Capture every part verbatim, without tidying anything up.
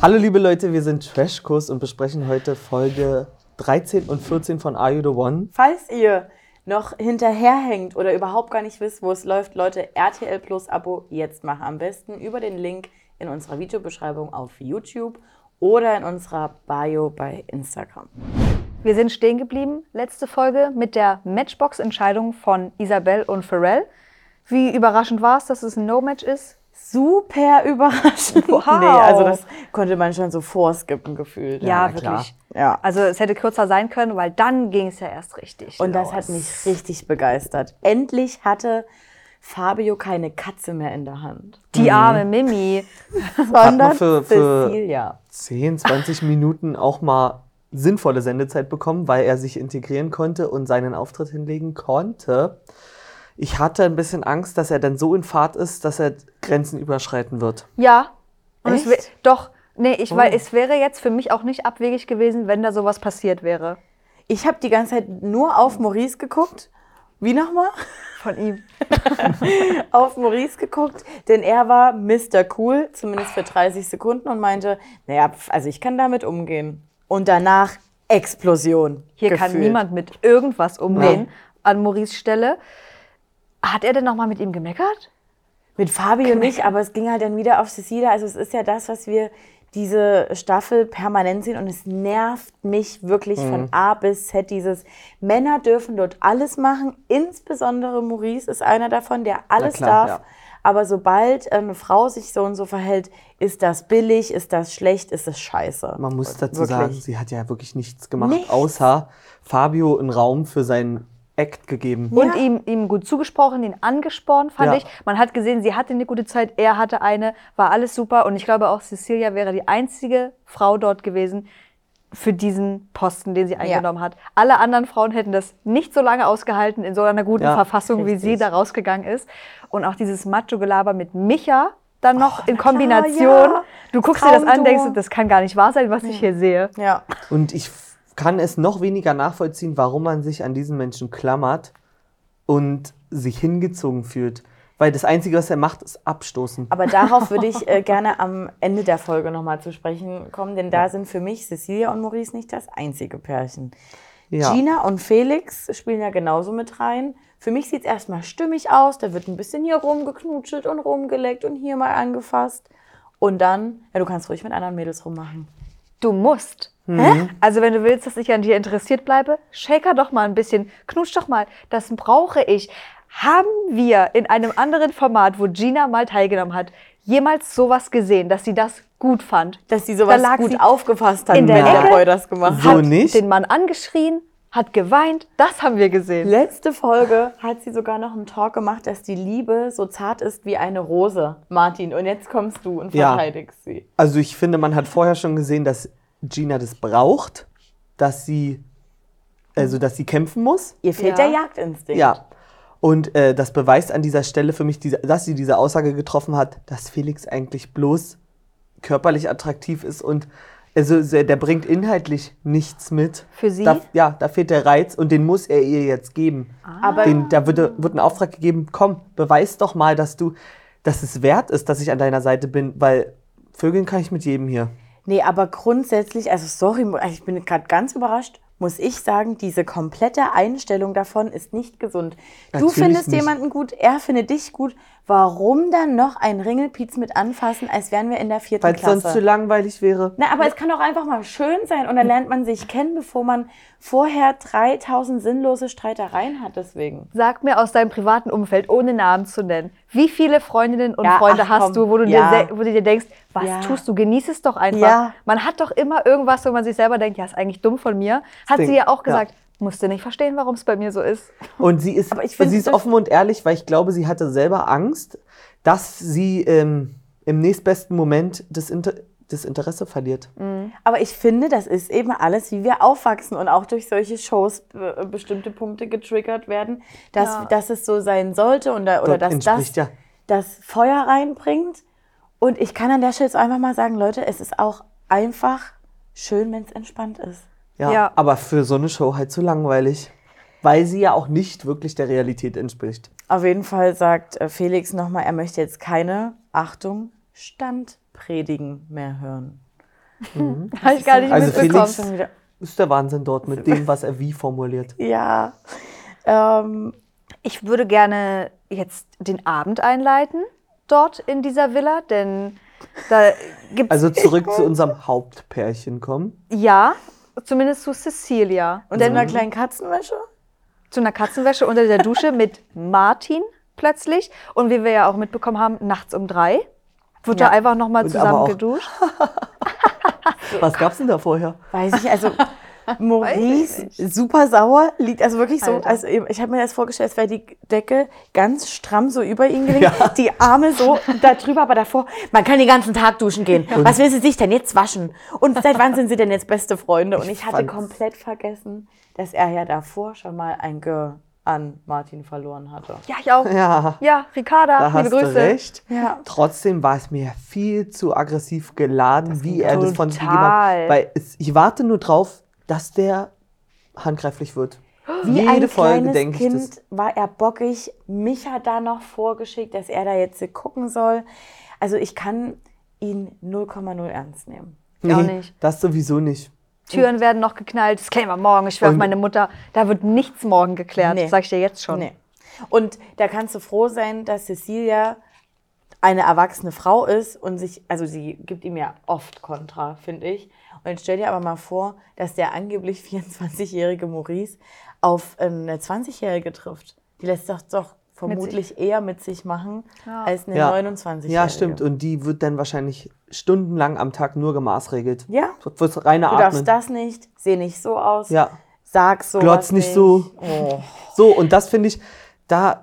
Hallo liebe Leute, wir sind Trashkurs und besprechen heute Folge dreizehn und vierzehn von Are You The One. Falls ihr noch hinterherhängt oder überhaupt gar nicht wisst, wo es läuft, Leute, R T L plus Abo jetzt machen. Am besten über den Link in unserer Videobeschreibung auf YouTube oder in unserer Bio bei Instagram. Wir sind stehen geblieben, letzte Folge, mit der Matchbox-Entscheidung von Isabell und Pharrell. Wie überraschend war es, dass es ein No-Match ist? Super überraschend. Wow. Nee, also das konnte man schon so vorskippen gefühlt. Ja, ja wirklich. Ja. Also es hätte kürzer sein können, weil dann ging es ja erst richtig Und los. Das hat mich richtig begeistert. Endlich hatte Fabio keine Katze mehr in der Hand. Die arme Mimi. Sondern für, für Cecilia. zehn, zwanzig Minuten auch mal sinnvolle Sendezeit bekommen, weil er sich integrieren konnte und seinen Auftritt hinlegen konnte. Ich hatte ein bisschen Angst, dass er dann so in Fahrt ist, dass er Grenzen überschreiten wird. Ja. Und Echt? Es wär, doch, nee, ich, oh. weil es wäre jetzt für mich auch nicht abwegig gewesen, wenn da sowas passiert wäre. Ich habe die ganze Zeit nur auf Maurice geguckt. Wie nochmal? Von ihm. Auf Maurice geguckt, denn er war Mister Cool, zumindest für dreißig Sekunden und meinte, naja, also ich kann damit umgehen. Und danach Explosion. Hier gefühlt. Kann niemand mit irgendwas umgehen ja. an Maurice' Stelle. Hat er denn nochmal mit ihm gemeckert? Mit Fabio gemeckert. Nicht, aber es ging halt dann wieder auf Cecilia. Also es ist ja das, was wir diese Staffel permanent sehen. Und es nervt mich wirklich mhm. von A bis Z. Dieses Männer dürfen dort alles machen. Insbesondere Maurice ist einer davon, der alles klar, darf. Ja. Aber sobald eine Frau sich so und so verhält, ist das billig, ist das schlecht, ist das scheiße. Man muss dazu wirklich. sagen, sie hat ja wirklich nichts gemacht, nichts. außer Fabio einen Raum für seinen Act gegeben. Und ja. ihm, ihm gut zugesprochen, ihn angespornt, fand ja. ich. Man hat gesehen, sie hatte eine gute Zeit, er hatte eine, war alles super. Und ich glaube auch, Cecilia wäre die einzige Frau dort gewesen für diesen Posten, den sie eingenommen ja. hat. Alle anderen Frauen hätten das nicht so lange ausgehalten, in so einer guten ja, Verfassung, richtig. wie sie da rausgegangen ist. Und auch dieses Macho-Gelaber mit Micha dann noch oh, in Kombination. Klar, ja. Du guckst Traum dir das an, denkst, das kann gar nicht wahr sein, was ja. ich hier sehe. Ja. Und ich kann es noch weniger nachvollziehen, warum man sich an diesen Menschen klammert und sich hingezogen fühlt. Weil das Einzige, was er macht, ist abstoßen. Aber darauf würde ich äh, gerne am Ende der Folge nochmal zu sprechen kommen, denn da sind für mich Cecilia und Maurice nicht das einzige Pärchen. Ja. Gina und Felix spielen ja genauso mit rein. Für mich sieht es erstmal stimmig aus, da wird ein bisschen hier rumgeknutscht und rumgeleckt und hier mal angefasst. Und dann, ja, du kannst ruhig mit anderen Mädels rummachen. Du musst. Hä? Also wenn du willst, dass ich an dir interessiert bleibe, shaker doch mal ein bisschen, knutsch doch mal, das brauche ich. Haben wir in einem anderen Format, wo Gina mal teilgenommen hat, jemals sowas gesehen, dass sie das gut fand? Dass sie sowas da gut sie aufgefasst hat, in der ja. Ecke, das gemacht so hat nicht. Den Mann angeschrien, hat geweint, das haben wir gesehen. Letzte Folge hat sie sogar noch einen Talk gemacht, dass die Liebe so zart ist wie eine Rose, Martin. Und jetzt kommst du und verteidigst ja. sie. Also ich finde, man hat vorher schon gesehen, dass Gina das braucht, dass sie, also dass sie kämpfen muss. Ihr fehlt ja. der Jagdinstinkt. Ja. Und äh, das beweist an dieser Stelle für mich, diese, dass sie diese Aussage getroffen hat, dass Felix eigentlich bloß körperlich attraktiv ist und also der bringt inhaltlich nichts mit. Für sie? Da, ja, da fehlt der Reiz und den muss er ihr jetzt geben. Ah. Aber den, da wird, wird ein Auftrag gegeben, komm, beweis doch mal, dass du, dass es wert ist, dass ich an deiner Seite bin, weil vögeln kann ich mit jedem hier. Nee, aber grundsätzlich, also sorry, ich bin gerade ganz überrascht, muss ich sagen, diese komplette Einstellung davon ist nicht gesund. Natürlich du findest nicht. Jemanden gut, er findet dich gut. Warum dann noch ein Ringelpiez mit anfassen, als wären wir in der vierten Klasse? Weil es sonst zu langweilig wäre. Na, aber es kann auch einfach mal schön sein und dann lernt man sich kennen, bevor man vorher dreitausend sinnlose Streitereien hat deswegen. Sag mir aus deinem privaten Umfeld, ohne Namen zu nennen, wie viele Freundinnen und ja, Freunde ach, hast komm, du, wo du, ja. dir, wo du dir denkst, was ja. tust du, genieß es doch einfach. Ja. Man hat doch immer irgendwas, wo man sich selber denkt, ja, ist eigentlich dumm von mir. Hat Sting. sie ja auch gesagt. Ja. Musste nicht verstehen, warum es bei mir so ist. Und sie ist, find, sie ist offen und ehrlich, weil ich glaube, sie hatte selber Angst, dass sie ähm, im nächstbesten Moment das, Inter- das Interesse verliert. Mhm. Aber ich finde, das ist eben alles, wie wir aufwachsen und auch durch solche Shows b- bestimmte Punkte getriggert werden, dass, ja. dass es so sein sollte und da, oder dass das, ja. das Feuer reinbringt. Und ich kann an der Stelle jetzt einfach mal sagen, Leute, es ist auch einfach schön, wenn es entspannt ist. Ja, ja, aber für so eine Show halt so langweilig, weil sie ja auch nicht wirklich der Realität entspricht. Auf jeden Fall sagt Felix nochmal, er möchte jetzt keine, Achtung, Standpredigen mehr hören. Mhm. Habe ich gar nicht also mitbekommen. Also Felix ist der Wahnsinn dort mit dem, was er wie formuliert. Ja. Ähm, ich würde gerne jetzt den Abend einleiten dort in dieser Villa, denn da gibt's... Also zurück zu unserem Hauptpärchen kommen. Ja, zumindest zu Cecilia. Und mhm. einer kleinen Katzenwäsche? Zu einer Katzenwäsche unter der Dusche mit Martin plötzlich. Und wie wir ja auch mitbekommen haben, nachts um drei wurde ja. da einfach nochmal zusammen geduscht. Was gab's denn da vorher? Weiß ich, also Maurice, ich super sauer, liegt also wirklich so, also ich habe mir das vorgestellt, es wäre die Decke ganz stramm so über ihn gelegt, ja. die Arme so da drüber, aber davor, man kann den ganzen Tag duschen gehen. Und was will sie sich denn jetzt waschen? Und seit wann sind sie denn jetzt beste Freunde? Und ich, ich hatte komplett vergessen, dass er ja davor schon mal ein Girl an Martin verloren hatte. Ja, ich auch. Ja, ja Ricarda, da liebe Grüße. Da hast du recht. Ja. Trotzdem war es mir viel zu aggressiv geladen, wie er das von sich gegeben hat. Weil es, ich warte nur drauf, dass der handgreiflich wird. Wie Jede ein Folge, kleines Kind ich das. war er bockig. Micha da noch vorgeschickt, dass er da jetzt gucken soll. Also ich kann ihn null Komma null ernst nehmen. Nee, auch nicht. Das sowieso nicht. Türen werden noch geknallt, das klären wir morgen, ich schwöre auf meine Mutter, da wird nichts morgen geklärt, nee. Das sage ich dir jetzt schon. Nee. Und da kannst du froh sein, dass Cecilia eine erwachsene Frau ist und sich, also sie gibt ihm ja oft Kontra, finde ich. Und jetzt stell dir aber mal vor, dass der angeblich vierundzwanzigjährige Maurice auf eine zwanzigjährige trifft. Die lässt doch doch vermutlich mit eher mit sich machen, ja. als eine ja. neunundzwanzigjährige. Ja, stimmt. Und die wird dann wahrscheinlich stundenlang am Tag nur gemaßregelt. Ja. Fürs reine Atmen. Du darfst das nicht, seh nicht so aus, ja. sag so. Glotz nicht, nicht so. Oh. So, und das finde ich, da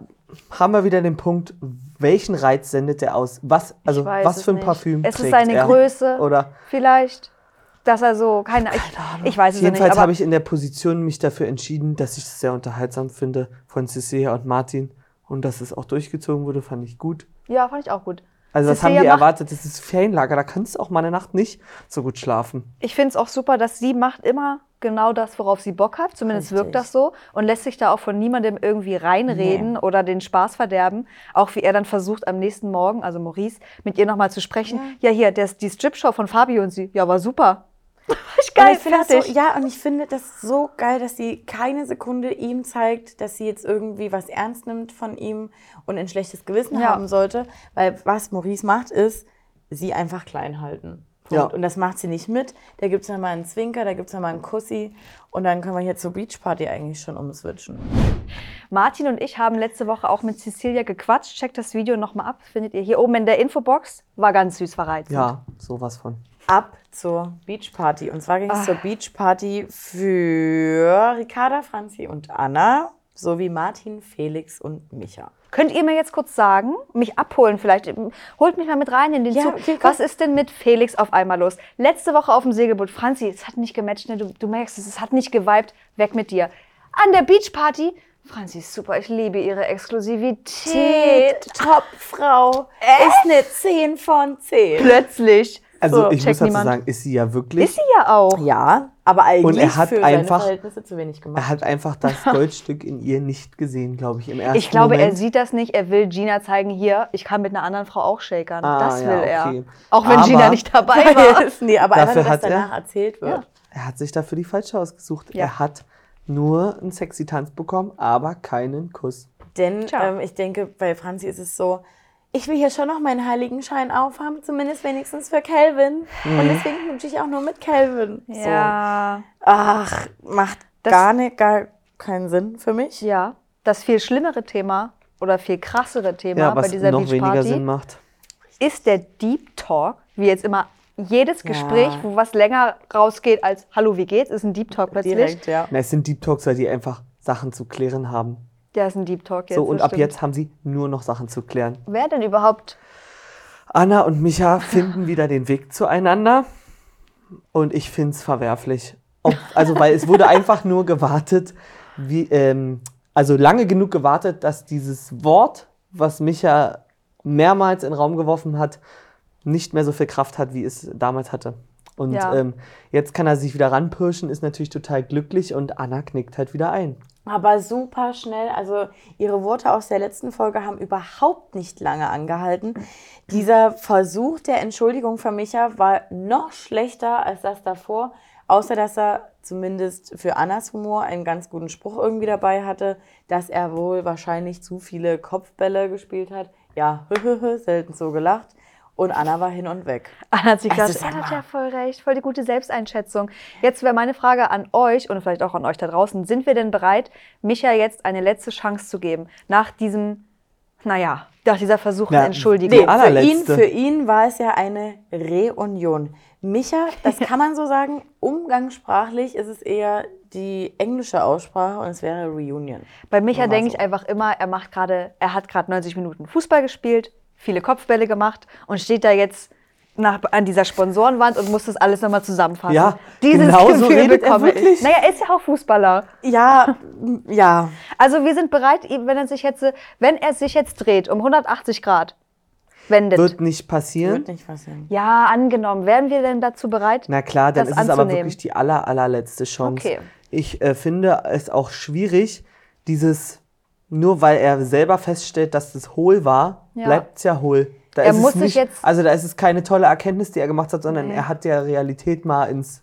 haben wir wieder den Punkt, welchen Reiz sendet er aus? Was, also was für ein nicht. Parfüm es trägt er? Es ist seine er? Größe, oder? Vielleicht. Dass er so, keine, keine Ahnung. Ich, ich weiß es Jedenfalls nicht. Jedenfalls habe ich in der Position mich dafür entschieden, dass ich es sehr unterhaltsam finde von Cecilia und Martin. Und dass es auch durchgezogen wurde, fand ich gut. Ja, fand ich auch gut. Also das Cecilia haben die erwartet, das ist Ferienlager, da kannst du auch mal eine Nacht nicht so gut schlafen. Ich finde es auch super, dass sie macht immer genau das, worauf sie Bock hat, zumindest Richtig. wirkt das so. Und lässt sich da auch von niemandem irgendwie reinreden nee. oder den Spaß verderben. Auch wie er dann versucht am nächsten Morgen, also Maurice, mit ihr nochmal zu sprechen. Ja, ja hier, das, die Strip-Show von Fabio und sie, ja war super. Geil, und so, ja, und ich finde das so geil, dass sie keine Sekunde ihm zeigt, dass sie jetzt irgendwie was ernst nimmt von ihm und ein schlechtes Gewissen ja. haben sollte. Weil was Maurice macht, ist, sie einfach klein halten. Ja. Und das macht sie nicht mit. Da gibt es nochmal einen Zwinker, da gibt es nochmal einen Kussi. Und dann können wir hier zur Beachparty eigentlich schon umswitchen. Martin und ich haben letzte Woche auch mit Cecilia gequatscht. Checkt das Video nochmal ab, findet ihr hier oben in der Infobox. War ganz süß verreizend. Ja, sowas von. Ab zur Beachparty. Und zwar ging es zur Beachparty für Ricarda, Franzi und Anna, sowie Martin, Felix und Micha. Könnt ihr mir jetzt kurz sagen, mich abholen vielleicht, holt mich mal mit rein in den ja, Zug. Okay, was ist denn mit Felix auf einmal los? Letzte Woche auf dem Segelboot, Franzi, es hat nicht gematcht, ne? du, du merkst es, es hat nicht geweibt, weg mit dir. An der Beachparty, Franzi ist super, ich liebe ihre Exklusivität. Topfrau, ist eine zehn von zehn. Plötzlich. Also so, ich muss dazu niemand. sagen, ist sie ja wirklich. Ist sie ja auch. Ja, aber eigentlich und er hat für einfach, seine Verhältnisse zu wenig gemacht. Er hat einfach das Goldstück in ihr nicht gesehen, glaube ich, im ersten Ich glaube, Moment. er sieht das nicht. Er will Gina zeigen, hier, ich kann mit einer anderen Frau auch shakern. Ah, das ja, will er. Okay. Auch wenn aber Gina nicht dabei war. Ist. Nee, aber einfach, dass danach er, erzählt wird. Ja. Er hat sich dafür die falsche ausgesucht. Ja. Er hat nur einen sexy Tanz bekommen, aber keinen Kuss. Denn ähm, ich denke, bei Franzi ist es so, ich will hier schon noch meinen Heiligenschein aufhaben, zumindest wenigstens für Kelvin. Mhm. Und deswegen knutsch ich auch nur mit Kelvin. Ja. So. Ach, macht das gar, nicht, gar keinen Sinn für mich. Ja, das viel schlimmere Thema oder viel krassere Thema ja, bei dieser Beachparty noch weniger Sinn macht, ist der Deep Talk, wie jetzt immer jedes Gespräch, ja. wo was länger rausgeht als Hallo, wie geht's, ist ein Deep Talk plötzlich. Direkt, ja. Na, es sind Deep Talks, weil die einfach Sachen zu klären haben. Ja, ist ein Deep Talk jetzt. So, und ab stimmt. jetzt haben sie nur noch Sachen zu klären. Wer denn überhaupt? Anna und Micha finden wieder den Weg zueinander. Und ich finde es verwerflich. Ob, also, weil es wurde einfach nur gewartet, wie, ähm, also lange genug gewartet, dass dieses Wort, was Micha mehrmals in den Raum geworfen hat, nicht mehr so viel Kraft hat, wie es damals hatte. Und ja. ähm, jetzt kann er sich wieder ranpirschen, ist natürlich total glücklich und Anna knickt halt wieder ein. aber super schnell. Also ihre Worte aus der letzten Folge haben überhaupt nicht lange angehalten. Dieser Versuch der Entschuldigung von Micha war noch schlechter als das davor, außer dass er zumindest für Annas Humor einen ganz guten Spruch irgendwie dabei hatte, dass er wohl wahrscheinlich zu viele Kopfbälle gespielt hat. Ja, selten so gelacht. Und Anna war hin und weg. Anna hat sich gedacht, er hat ja voll recht, voll die gute Selbsteinschätzung. Jetzt wäre meine Frage an euch und vielleicht auch an euch da draußen, sind wir denn bereit, Micha jetzt eine letzte Chance zu geben? Nach diesem, naja, nach dieser versuchten ja, Entschuldigung. Nee, für ihn, für ihn war es ja eine Reunion. Micha, das kann man so sagen, umgangssprachlich ist es eher die englische Aussprache und es wäre Reunion. Bei Micha denke so. ich einfach immer, er macht gerade, er hat gerade neunzig Minuten Fußball gespielt, viele Kopfbälle gemacht und steht da jetzt nach, an dieser Sponsorenwand und muss das alles nochmal zusammenfassen. Ja, Dieses genau Gefühl so redet er wirklich. Naja, er ist ja auch Fußballer. Ja, ja. Also wir sind bereit, wenn er sich jetzt, wenn er sich jetzt dreht, um hundertachtzig Grad wendet. Wird nicht passieren. Wird nicht passieren. Ja, angenommen. Wären wir denn dazu bereit, na klar, dann das ist es anzunehmen? Aber wirklich die aller, allerletzte Chance. Okay. Ich äh, finde es auch schwierig, dieses... Nur weil er selber feststellt, dass das hohl war, ja. bleibt es ja hohl. Da er ist muss es nicht, jetzt also da ist es keine tolle Erkenntnis, die er gemacht hat, sondern nee. er hat der Realität mal ins,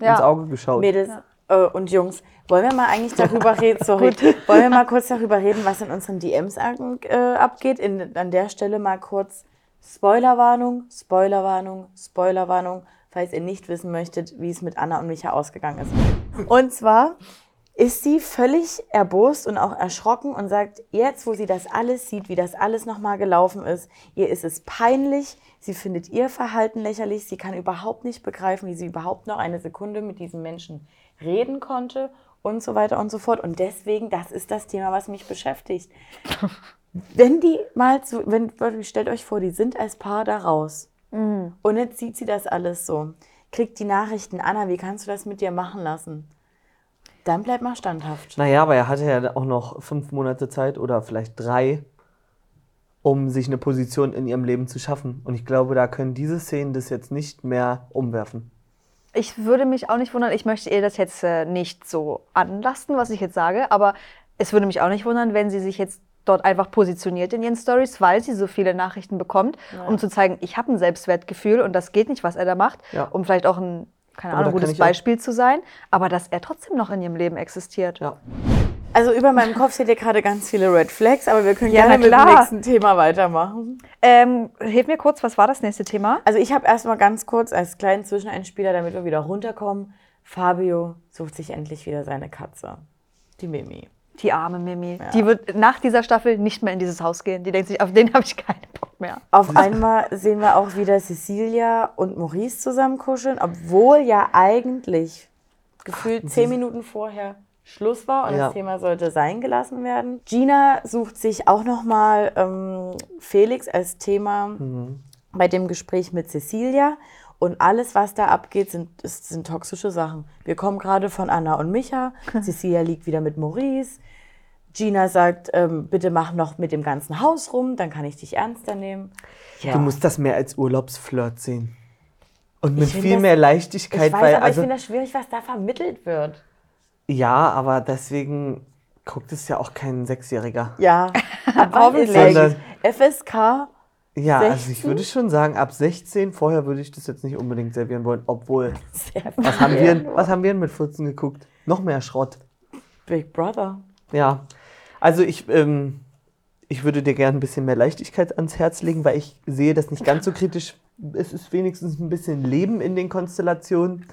ja. ins Auge geschaut. Mädels ja. äh, und Jungs, wollen wir mal eigentlich darüber reden, sorry, wollen wir mal kurz darüber reden, was in unseren D Ms an, äh, abgeht? In, an der Stelle mal kurz Spoilerwarnung, Spoilerwarnung, Spoilerwarnung, falls ihr nicht wissen möchtet, wie es mit Anna und Micha ausgegangen ist. Und zwar... ist sie völlig erbost und auch erschrocken und sagt, jetzt, wo sie das alles sieht, wie das alles nochmal gelaufen ist, ihr ist es peinlich, sie findet ihr Verhalten lächerlich, sie kann überhaupt nicht begreifen, wie sie überhaupt noch eine Sekunde mit diesem Menschen reden konnte und so weiter und so fort. Und deswegen, das ist das Thema, was mich beschäftigt. Wenn die mal zu, wenn, stellt euch vor, die sind als Paar da raus. Mhm. Und jetzt sieht sie das alles so. Kriegt die Nachrichten, Anna, wie kannst du das mit dir machen lassen? Dann bleibt mal standhaft. Naja, aber er hatte ja auch noch fünf Monate Zeit oder vielleicht drei, um sich eine Position in ihrem Leben zu schaffen. Und ich glaube, da können diese Szenen das jetzt nicht mehr umwerfen. Ich würde mich auch nicht wundern, ich möchte ihr das jetzt nicht so anlasten, was ich jetzt sage, aber es würde mich auch nicht wundern, wenn sie sich jetzt dort einfach positioniert in ihren Stories, weil sie so viele Nachrichten bekommt, ja. um zu zeigen, ich habe ein Selbstwertgefühl und das geht nicht, was er da macht, ja. um vielleicht auch ein keine Ahnung, ein gutes Beispiel zu sein, aber dass er trotzdem noch in ihrem Leben existiert. Ja. Also über meinem Kopf seht ihr gerade ganz viele Red Flags, aber wir können ja, gerne mit dem nächsten Thema weitermachen. Ähm, hilf mir kurz, was war das nächste Thema? Also ich habe erstmal ganz kurz als kleinen Zwischeneinspieler, damit wir wieder runterkommen, Fabio sucht sich endlich wieder seine Katze, die Mimi. Die arme Mimi. Ja. Die wird nach dieser Staffel nicht mehr in dieses Haus gehen. Die denkt sich, auf den habe ich keinen Bock mehr. Auf einmal sehen wir auch wieder Cecilia und Maurice zusammen kuscheln, obwohl ja eigentlich gefühlt Ach, zehn Minuten vorher Schluss war und ja. das Thema sollte sein gelassen werden. Gina sucht sich auch nochmal ähm, Felix als Thema mhm. bei dem Gespräch mit Cecilia. Und alles, was da abgeht, sind, ist, sind toxische Sachen. Wir kommen gerade von Anna und Micha. Cecilia liegt wieder mit Maurice. Gina sagt, ähm, bitte mach noch mit dem ganzen Haus rum, dann kann ich dich ernster nehmen. Ja. Du musst das mehr als Urlaubsflirt sehen. Und mit viel das, mehr Leichtigkeit. Ich weiß, weil, aber also, ich finde das schwierig, was da vermittelt wird. Ja, aber deswegen guckt es ja auch kein Sechsjähriger. Ja, hoffentlich. F S K... Ja, sechzehn? Also ich würde schon sagen, ab sechzehn, vorher würde ich das jetzt nicht unbedingt servieren wollen, obwohl, was haben, wir, was haben wir denn mit vierzehn geguckt? Noch mehr Schrott. Big Brother. Ja, also ich, ähm, ich würde dir gerne ein bisschen mehr Leichtigkeit ans Herz legen, weil ich sehe das nicht ganz so kritisch. Es ist wenigstens ein bisschen Leben in den Konstellationen.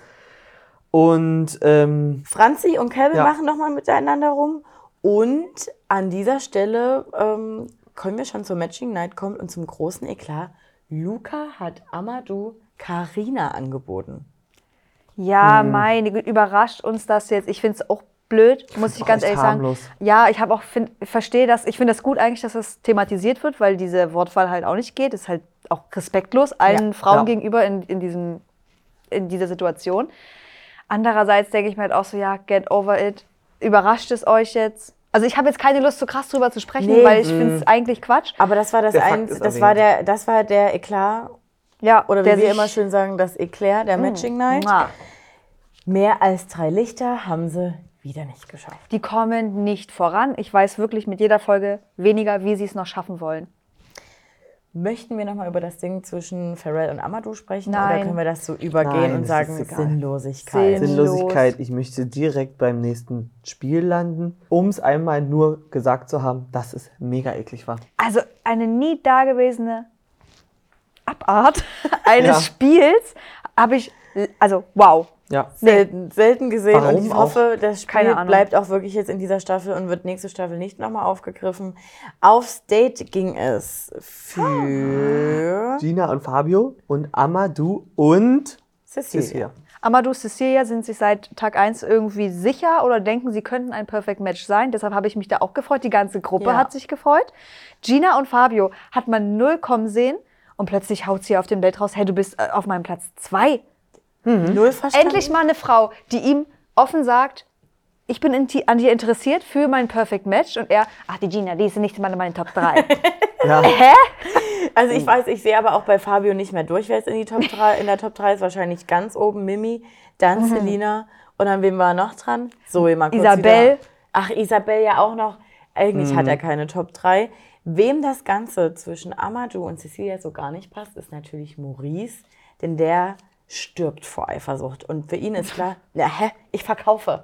Und ähm, Franzi und Kelvin ja. machen nochmal miteinander rum und an dieser Stelle... Ähm, können wir schon zur Matching Night kommen und zum großen Eklat. Luca hat Amadou Carina angeboten. Ja, mhm. meine Güte, überrascht uns das jetzt. Ich finde es auch blöd, muss ich, ich ganz ehrlich harmlos. sagen. Ja, ich habe auch verstehe das. Ich finde das gut eigentlich, dass das thematisiert wird, weil diese Wortwahl halt auch nicht geht. Ist halt auch respektlos allen ja, Frauen ja. gegenüber in, in, diesem, in dieser Situation. Andererseits denke ich mir halt auch so, ja, get over it. Überrascht es euch jetzt? Also ich habe jetzt keine Lust, so krass drüber zu sprechen, nee. weil ich finde es eigentlich Quatsch. Aber das war das eins, das war der, das war der Eklat, ja, oder wie wir immer schön sagen, das Eklat der Matching Night. Mua. Mehr als drei Lichter haben sie wieder nicht geschafft. Die kommen nicht voran. Ich weiß wirklich mit jeder Folge weniger, wie sie es noch schaffen wollen. Möchten wir nochmal über das Ding zwischen Pharrell und Amadou sprechen? Nein. Oder können wir das so übergehen Nein, und sagen, Sinnlosigkeit? Sinnlosigkeit. Ich möchte direkt beim nächsten Spiel landen, um es einmal nur gesagt zu haben, dass es mega eklig war. Also eine nie dagewesene Abart eines ja. Spiels habe ich, also wow. Ja. Selten, selten gesehen. Warum und ich hoffe, auch? Das Spiel bleibt auch wirklich jetzt in dieser Staffel und wird nächste Staffel nicht nochmal aufgegriffen. Aufs Date ging es für Gina und Fabio und Amadou und Cecilia. Cecilia. Amadou und Cecilia sind sich seit Tag eins irgendwie sicher oder denken, sie könnten ein Perfect Match sein. Deshalb habe ich mich da auch gefreut. Die ganze Gruppe ja. hat sich gefreut. Gina und Fabio hat man null kommen sehen und plötzlich haut sie auf dem Date raus, hey, du bist auf meinem Platz zwei. Mhm. Null verstanden. Endlich mal eine Frau, die ihm offen sagt, ich bin an dir interessiert für mein Perfect Match. Und er, ach die Gina, die ist nicht mal in meinen Top drei. Ja. Hä? Also ich weiß, ich sehe aber auch bei Fabio nicht mehr durch, wer jetzt in, die Top drei, in der Top drei ist. Wahrscheinlich ganz oben Mimi, dann mhm. Selina und dann wen war noch dran? Zoe mal kurz Isabell. Wieder. Ach, Isabell ja auch noch. Eigentlich mhm. hat er keine Top drei. Wem das Ganze zwischen Amadou und Cecilia so gar nicht passt, ist natürlich Maurice. Denn der stirbt vor Eifersucht. Und für ihn ist klar, na hä, ich verkaufe.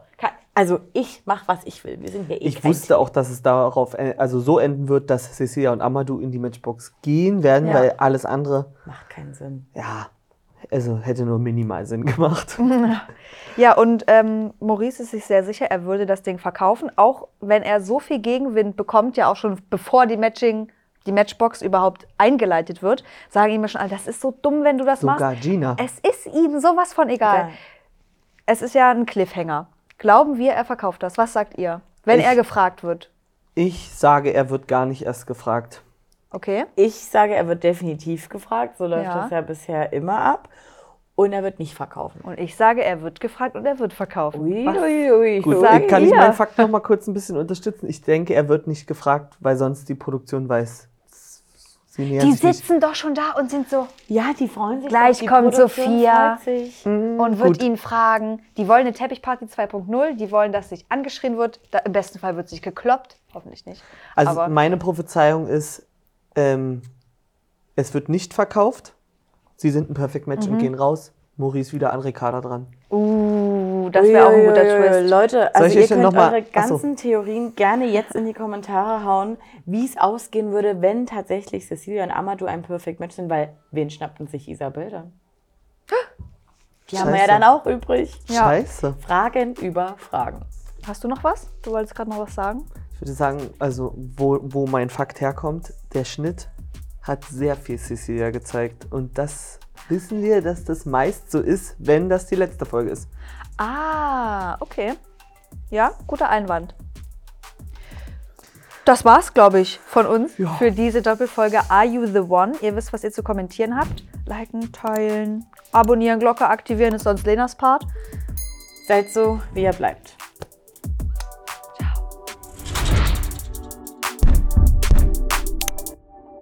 Also ich mache, was ich will. Wir sind hier eh Ich wusste Team. Auch, dass es darauf also so enden wird, dass Cecilia und Amadou in die Matchbox gehen werden, ja. weil alles andere... Macht keinen Sinn. Ja, also hätte nur minimal Sinn gemacht. Ja, und ähm, Maurice ist sich sehr sicher, er würde das Ding verkaufen, auch wenn er so viel Gegenwind bekommt, ja auch schon bevor die Matching... die Matchbox überhaupt eingeleitet wird, sagen ihm schon, das ist so dumm, wenn du das Sogar machst. Gina. Es ist ihm sowas von egal. Ja. Es ist ja ein Cliffhanger. Glauben wir, er verkauft das. Was sagt ihr, wenn ich, er gefragt wird? Ich sage, er wird gar nicht erst gefragt. Okay. Ich sage, er wird definitiv gefragt. So läuft ja. das ja bisher immer ab. Und er wird nicht verkaufen. Und ich sage, er wird gefragt und er wird verkaufen. Ui, ui, ui. Gut, sage kann ihr. Ich meinen Fakt noch mal kurz ein bisschen unterstützen? Ich denke, er wird nicht gefragt, weil sonst die Produktion weiß, die sitzen nicht. Doch schon da und sind so, ja, die freuen sich. Gleich die kommt Produktion Sophia mhm, und wird gut. ihn fragen. Die wollen eine Teppichparty zwei punkt null, die wollen, dass sich angeschrien wird. Da, im besten Fall wird sich gekloppt, hoffentlich nicht. Also aber meine Prophezeiung ist, ähm, es wird nicht verkauft. Sie sind ein Perfect Match mhm. und gehen raus. Maurice wieder an Ricarda dran. Uh, das wäre auch ein guter Twist. Leute, also ihr könnt eure ganzen Theorien gerne jetzt in die Kommentare hauen, wie es ausgehen würde, wenn tatsächlich Cecilia und Amadou ein Perfect Match sind, weil wen schnappten sich Isabell dann? Die haben wir ja dann auch übrig. Ja. Scheiße. Fragen über Fragen. Hast du noch was? Du wolltest gerade noch was sagen? Ich würde sagen, also wo, wo mein Fakt herkommt, der Schnitt hat sehr viel Cecilia gezeigt und das... Wissen wir, dass das meist so ist, wenn das die letzte Folge ist. Ah, okay. Ja, guter Einwand. Das war's, glaube ich, von uns ja. für diese Doppelfolge Are You The One? Ihr wisst, was ihr zu kommentieren habt. Liken, teilen, abonnieren, Glocke aktivieren ist sonst Lenas Part. Seid so, wie ihr bleibt.